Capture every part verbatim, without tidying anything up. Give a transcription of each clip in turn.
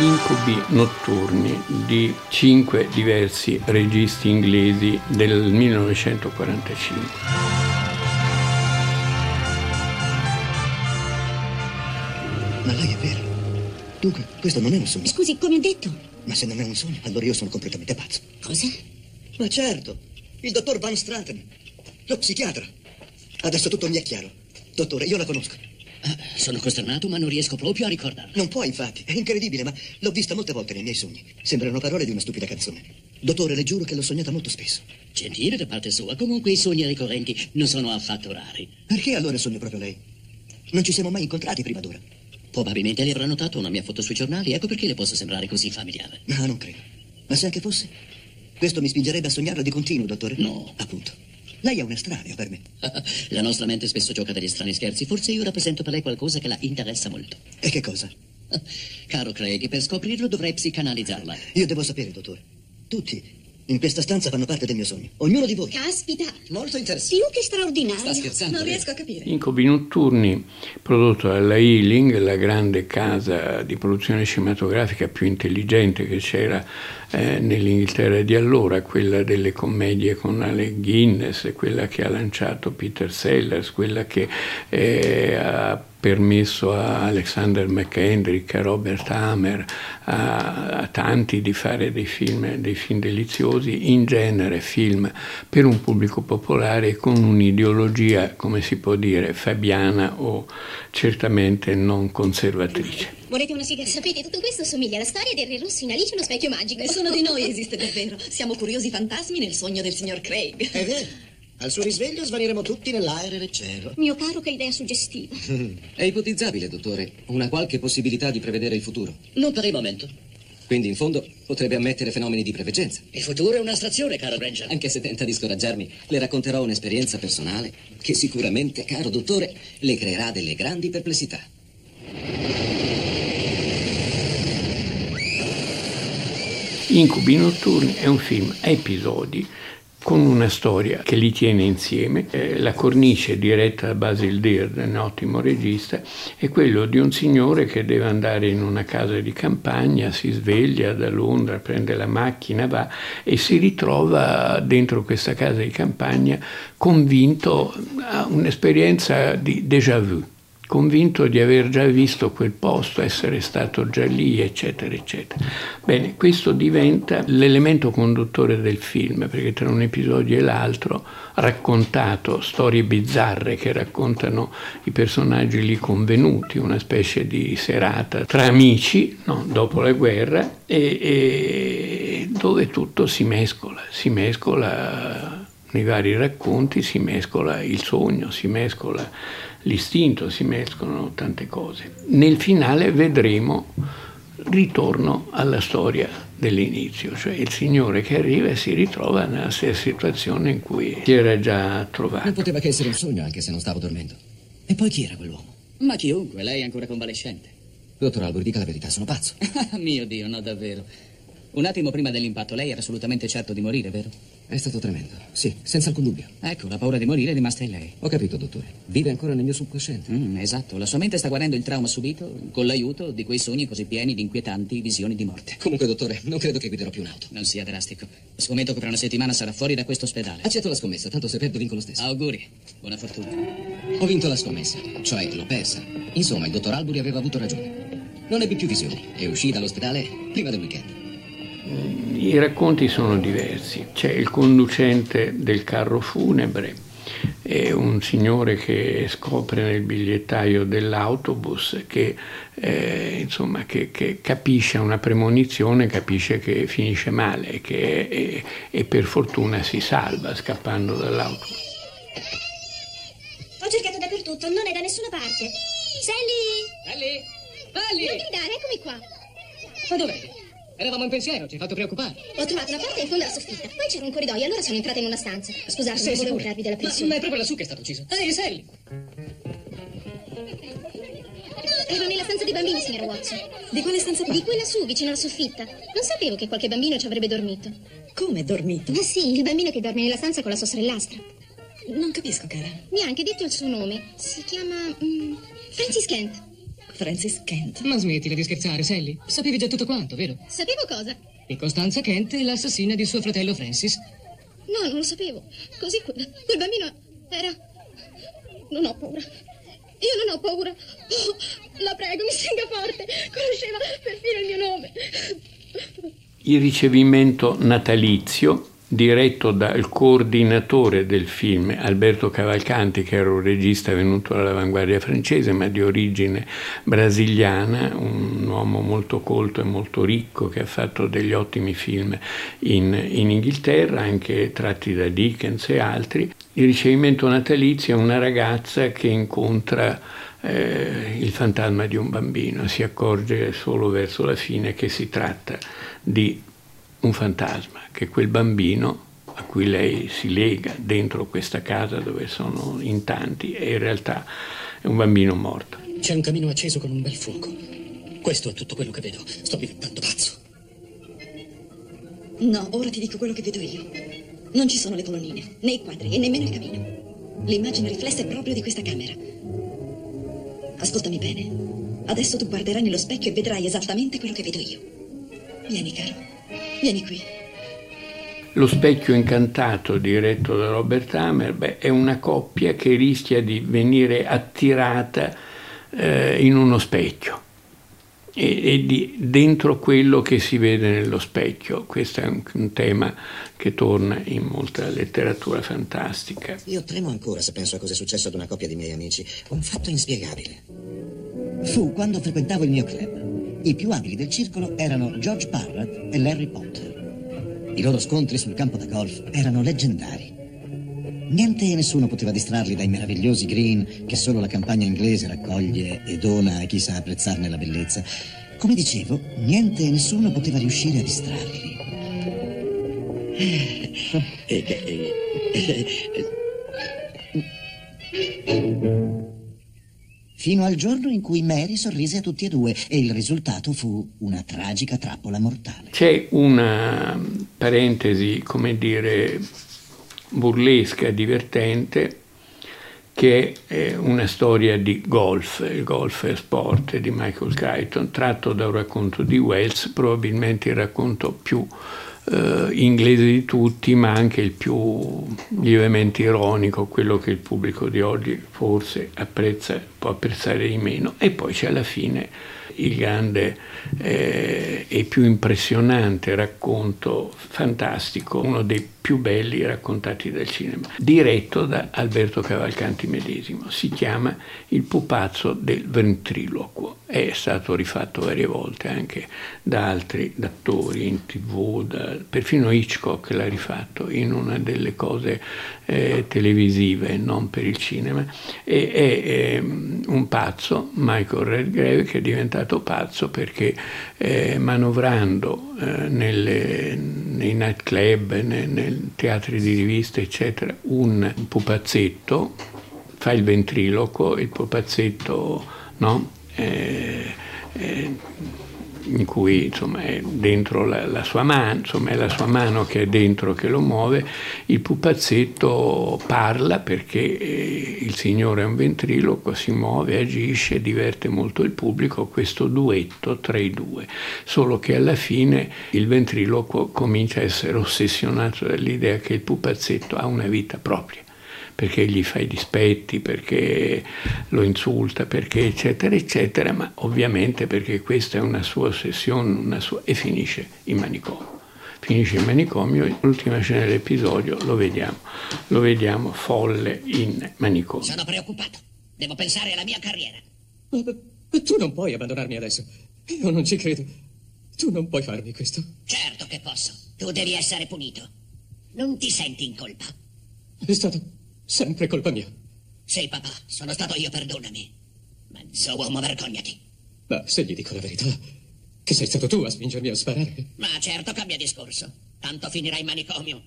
Incubi notturni di cinque diversi registi inglesi del millenovecentoquarantacinque. Ma lei è vera? Dunque, questo non è un sogno. Scusi, come ho detto? Ma se non è un sogno, allora io sono completamente pazzo. Cosa? Ma certo, il dottor Van Straten, lo psichiatra. Adesso tutto mi è chiaro. Dottore, io la conosco. Ah, sono costernato, ma non riesco proprio a ricordarla. Non puoi, infatti. È incredibile, ma l'ho vista molte volte nei miei sogni. Sembrano parole di una stupida canzone. Dottore, le giuro che l'ho sognata molto spesso. Gentile da parte sua. Comunque i sogni ricorrenti non sono affatto rari. Perché allora sogno proprio lei? Non ci siamo mai incontrati prima d'ora. Probabilmente le avrà notato una mia foto sui giornali, ecco perché le posso sembrare così familiare. No, non credo. Ma se anche fosse, questo mi spingerebbe a sognarla di continuo, dottore. No. Appunto. Lei è un estraneo per me. La nostra mente spesso gioca degli strani scherzi. Forse io rappresento per lei qualcosa che la interessa molto. E che cosa? Caro Craig, per scoprirlo dovrei psicanalizzarla. Io devo sapere, dottore. Tutti in questa stanza fanno parte del mio sogno. Ognuno di voi. Caspita! Molto interessante. Più che straordinario. Sta scherzando. Non riesco a capire. Incubi notturni, prodotto dalla Ealing, la grande casa di produzione cinematografica più intelligente che c'era eh, nell'Inghilterra di allora, quella delle commedie con Alec Guinness, quella che ha lanciato Peter Sellers, quella che eh, ha permesso a Alexander Mackendrick, a Robert Hamer, a, a tanti di fare dei film, dei film deliziosi, in genere film per un pubblico popolare con un'ideologia, come si può dire, fabiana o certamente non conservatrice. Volete una sigla? Sapete, tutto questo somiglia alla storia del Re Rosso in Alice uno specchio magico. Nessuno di noi esiste davvero. Siamo curiosi fantasmi nel sogno del signor Craig. È vero. Al suo risveglio svaniremo tutti nell'aereo e nel cielo. Mio caro, che idea suggestiva. È ipotizzabile, dottore. Una qualche possibilità di prevedere il futuro. Non per il momento. Quindi, in fondo, potrebbe ammettere fenomeni di preveggenza. Il futuro è un'astrazione, caro Granger. Anche se tenta di scoraggiarmi, le racconterò un'esperienza personale che sicuramente, caro dottore, le creerà delle grandi perplessità. Incubi notturni è un film a episodi, con una storia che li tiene insieme. Eh, la cornice diretta da Basil Dearden, un ottimo regista, è quello di un signore che deve andare in una casa di campagna, si sveglia da Londra, prende la macchina, va e si ritrova dentro questa casa di campagna convinto a un'esperienza di déjà vu, convinto di aver già visto quel posto, essere stato già lì, eccetera, eccetera. Bene, questo diventa l'elemento conduttore del film, perché tra un episodio e l'altro, raccontato storie bizzarre che raccontano i personaggi lì convenuti, una specie di serata tra amici, no, dopo la guerra, e, e dove tutto si mescola, si mescola nei vari racconti, si mescola il sogno, si mescola l'istinto, si mescolano tante cose. Nel finale vedremo ritorno alla storia dell'inizio, cioè il signore che arriva e si ritrova nella stessa situazione in cui si era già trovato. Non poteva che essere un sogno, anche se non stavo dormendo. E poi chi era quell'uomo? Ma chiunque, lei è ancora convalescente. Dottor Albor, dica la verità, sono pazzo. Mio Dio, no, davvero. Un attimo prima dell'impatto lei era assolutamente certo di morire, vero? È stato tremendo, sì, senza alcun dubbio. Ecco, la paura di morire è rimasta in lei. Ho capito, dottore. Vive ancora nel mio subconsciente. Mm, esatto, la sua mente sta guarendo il trauma subito con l'aiuto di quei sogni così pieni di inquietanti visioni di morte. Comunque, dottore, non credo che guiderò più un'auto. Non sia drastico. Scommetto che per una settimana sarà fuori da questo ospedale. Accetto la scommessa, tanto se perdo vinco lo stesso. Auguri, buona fortuna. Ho vinto la scommessa, cioè l'ho persa. Insomma, il dottor Alburi aveva avuto ragione. Non ebbi più visioni e uscì dall'ospedale prima del weekend. I racconti sono diversi. C'è il conducente del carro funebre, è un signore che scopre nel bigliettaio dell'autobus che, eh, insomma, che, che capisce una premonizione, capisce che finisce male che, e, e per fortuna si salva scappando dall'autobus. Ho cercato dappertutto, non è da nessuna parte. Sally! Sally! Sally! Non gridare, eccomi qua. Ma dov'è? Eravamo in pensiero, ci hai fatto preoccupare. Ho trovato una porta in fondo alla soffitta, poi c'era un corridoio, allora sono entrata in una stanza. Scusate, non volevo darvi della pressione. Ma, ma è proprio lassù che è stato ucciso. Ehi, Sally! Ero nella stanza dei bambini, signor Watson. Di quale stanza? Di quella su, vicino alla soffitta. Non sapevo che qualche bambino ci avrebbe dormito. Come dormito? Ma sì, il bambino che dorme nella stanza con la sua sorellastra. Non capisco, cara. Mi ha anche detto il suo nome. Si chiama... Mm, Francis Kent. Francis Kent. Ma smettila di scherzare, Sally. Sapevi già tutto quanto, vero? Sapevo cosa? Che Costanza Kent è l'assassina di suo fratello Francis. No, non lo sapevo. Così quel, quel bambino era... Non ho paura. Io non ho paura. Oh, la prego, mi stringa forte. Conosceva perfino il mio nome. Il ricevimento natalizio, diretto dal coordinatore del film, Alberto Cavalcanti, che era un regista venuto dall'avanguardia francese ma di origine brasiliana, un uomo molto colto e molto ricco che ha fatto degli ottimi film in, in Inghilterra, anche tratti da Dickens e altri. Il ricevimento natalizio è una ragazza che incontra eh, il fantasma di un bambino, si accorge solo verso la fine che si tratta di un fantasma, che quel bambino a cui lei si lega dentro questa casa dove sono in tanti è in realtà un bambino morto. C'è un camino acceso con un bel fuoco. Questo è tutto quello che vedo. Sto diventando pazzo. No, ora ti dico quello che vedo io. Non ci sono le colonnine, né i quadri e nemmeno il camino. L'immagine riflessa è proprio di questa camera. Ascoltami bene. Adesso tu guarderai nello specchio e vedrai esattamente quello che vedo io. Vieni, caro. Vieni qui. Lo specchio incantato, diretto da Robert Hamer, beh, è una coppia che rischia di venire attirata eh, in uno specchio e, e di, dentro quello che si vede nello specchio. Questo è un, un tema che torna in molta letteratura fantastica. Io tremo ancora se penso a cosa è successo ad una coppia di miei amici. Un fatto inspiegabile. Fu quando frequentavo il mio club. I più abili del circolo erano George Parrott e Larry Potter. I loro scontri sul campo da golf erano leggendari. Niente e nessuno poteva distrarli dai meravigliosi green che solo la campagna inglese raccoglie e dona a chi sa apprezzarne la bellezza. Come dicevo, niente e nessuno poteva riuscire a distrarli. Fino al giorno in cui Mary sorrise a tutti e due e il risultato fu una tragica trappola mortale. C'è una parentesi, come dire, burlesca, divertente, che è una storia di golf, il golf è sport di Michael Crichton, tratto da un racconto di Wells, probabilmente il racconto più eh, inglese di tutti, ma anche il più lievemente ironico, quello che il pubblico di oggi forse apprezza, può apprezzare di meno. E poi c'è alla fine il grande eh, e più impressionante racconto fantastico, uno dei più belli raccontati dal cinema, diretto da Alberto Cavalcanti medesimo. Si chiama Il pupazzo del ventriloquo. È stato rifatto varie volte anche da altri attori in tv, da, perfino Hitchcock l'ha rifatto in una delle cose eh, televisive, non per il cinema. E, è, è un pazzo, Michael Redgrave, che è diventato pazzo perché eh, manovrando eh, nelle, nei nightclub, nei, nei teatri di riviste eccetera, un pupazzetto fa il ventriloquo, il pupazzetto no, eh, eh, in cui insomma è dentro la, la sua mano, insomma è la sua mano che è dentro che lo muove, il pupazzetto parla perché il signore è un ventriloquo, si muove, agisce, diverte molto il pubblico, questo duetto tra i due, solo che alla fine il ventriloquo comincia a essere ossessionato dall'idea che il pupazzetto ha una vita propria, perché gli fa i dispetti, perché lo insulta, perché eccetera eccetera, ma ovviamente perché questa è una sua ossessione, una sua, e finisce in manicomio. Finisce in manicomio, l'ultima scena dell'episodio lo vediamo, lo vediamo folle in manicomio. Sono preoccupato, devo pensare alla mia carriera. Ma, ma tu non puoi abbandonarmi adesso, io non ci credo, tu non puoi farmi questo. Certo che posso, tu devi essere punito, non ti senti in colpa. È stato... sempre colpa mia. Sì, papà, sono stato io, perdonami. Mezzo uomo, vergognati. Ma se gli dico la verità, che sei stato tu a spingermi a sparare. Ma certo, cambia discorso. Tanto finirai in manicomio.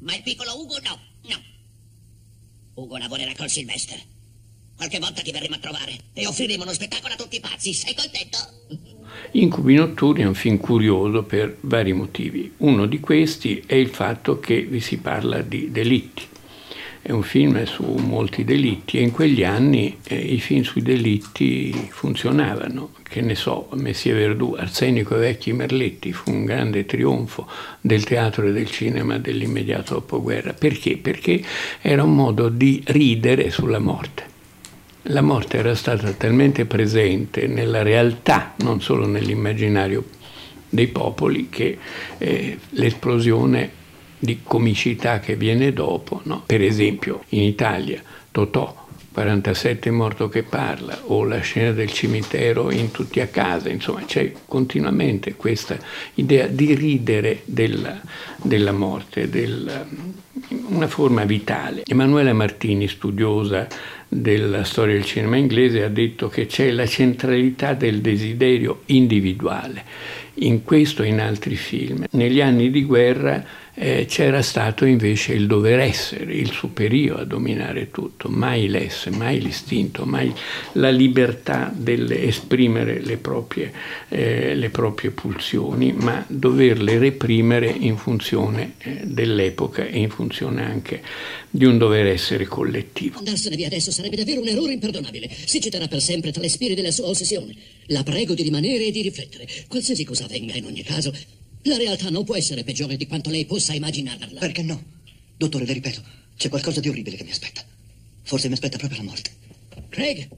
Ma il piccolo Ugo no, no. Ugo lavorerà col Sylvester. Qualche volta ti verremo a trovare e offriremo uno spettacolo a tutti i pazzi. Sei contento? Incubi notturni è un film curioso per vari motivi. Uno di questi è il fatto che vi si parla di delitti. è un film su molti delitti, e in quegli anni eh, i film sui delitti funzionavano. Che ne so, Monsieur Verdoux, Arsenico e Vecchi Merletti fu un grande trionfo del teatro e del cinema dell'immediato dopoguerra. Perché? Perché era un modo di ridere sulla morte. La morte era stata talmente presente nella realtà, non solo nell'immaginario dei popoli, che eh, l'esplosione di comicità che viene dopo, no? Per esempio in Italia Totò, quarantasette morto che parla, o la scena del cimitero in Tutti a casa, insomma c'è continuamente questa idea di ridere della, della morte, della, una forma vitale. Emanuela Martini, studiosa della storia del cinema inglese, ha detto che c'è la centralità del desiderio individuale in questo e in altri film. Negli anni di guerra Eh, c'era stato invece il dover essere, il superio a dominare tutto, mai l'essere, mai l'istinto, mai la libertà dell'esprimere le proprie, eh, le proprie pulsioni, ma doverle reprimere in funzione eh, dell'epoca e in funzione anche di un dover essere collettivo. Andarsene via adesso sarebbe davvero un errore imperdonabile, si citerà per sempre tra le spire della sua ossessione. La prego di rimanere e di riflettere, qualsiasi cosa avvenga in ogni caso. La realtà non può essere peggiore di quanto lei possa immaginarla. Perché no? Dottore, le ripeto, c'è qualcosa di orribile che mi aspetta. Forse mi aspetta proprio la morte. Craig,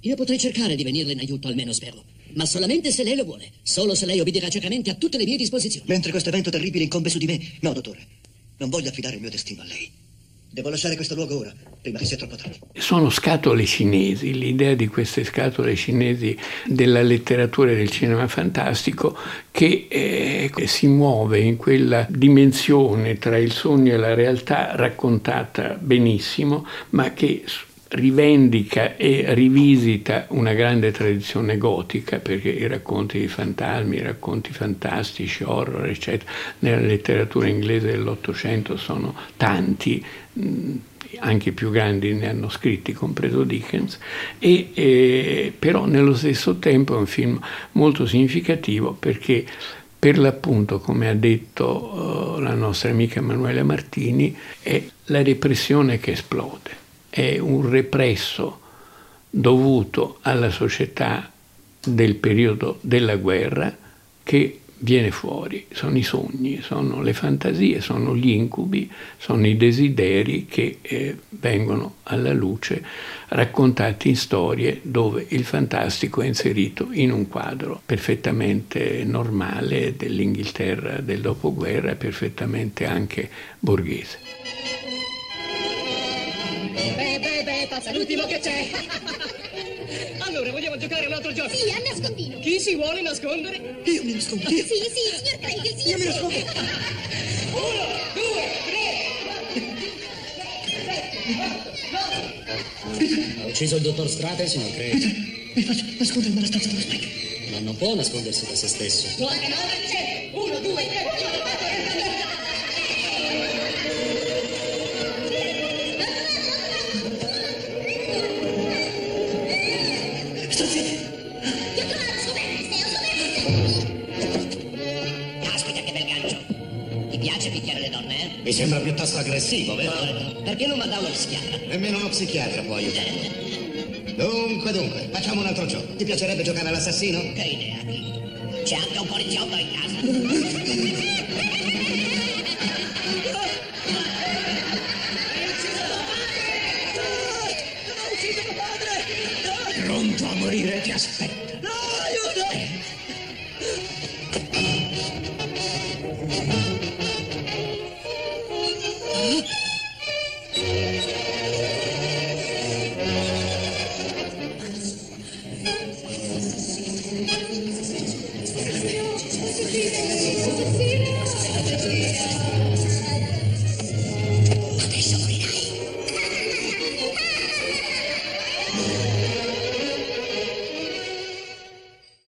io potrei cercare di venirle in aiuto, almeno spero. Ma solamente se lei lo vuole. Solo se lei obbedirà ciecamente a tutte le mie disposizioni. Mentre questo evento terribile incombe su di me... No, dottore, non voglio affidare il mio destino a lei. Devo lasciare questo luogo ora, prima che sia troppo tardi. Sono scatole cinesi, l'idea di queste scatole cinesi della letteratura e del cinema fantastico che eh, si muove in quella dimensione tra il sogno e la realtà raccontata benissimo, ma che rivendica e rivisita una grande tradizione gotica, perché i racconti di fantasmi, i racconti fantastici, horror, eccetera, nella letteratura inglese dell'Ottocento sono tanti, anche i più grandi ne hanno scritti, compreso Dickens, e, eh, però nello stesso tempo è un film molto significativo perché, per l'appunto, come ha detto eh, la nostra amica Emanuela Martini, è la repressione che esplode. È un represso dovuto alla società del periodo della guerra che viene fuori. Sono i sogni, sono le fantasie, sono gli incubi, sono i desideri che eh, vengono alla luce raccontati in storie dove il fantastico è inserito in un quadro perfettamente normale dell'Inghilterra del dopoguerra, perfettamente anche borghese. Beh, beh, beh, pazza, l'ultimo che c'è. Allora, vogliamo giocare un altro gioco? Sì, a nascondino. Chi si vuole nascondere? Io mi nascondo. Sì, sì, signor Craig, il signor. Io mi nascondo. Uno, due, tre. Ha ucciso il dottor Strata e il signor Craig. Mi faccio nascondere nella stanza dello specchio. Ma non può nascondersi da se stesso. No, no, c'è. Uno, due, tre. Mi sembra piuttosto aggressivo, vero? No, perché non vada uno psichiatra? Nemmeno uno psichiatra può aiutare. Dunque, dunque, facciamo un altro gioco. Ti piacerebbe giocare all'assassino? Che idea, Dio. C'è anche un poliziotto in casa. Hai ucciso mio padre! Pronto a morire, ti aspetto. No, aiuto!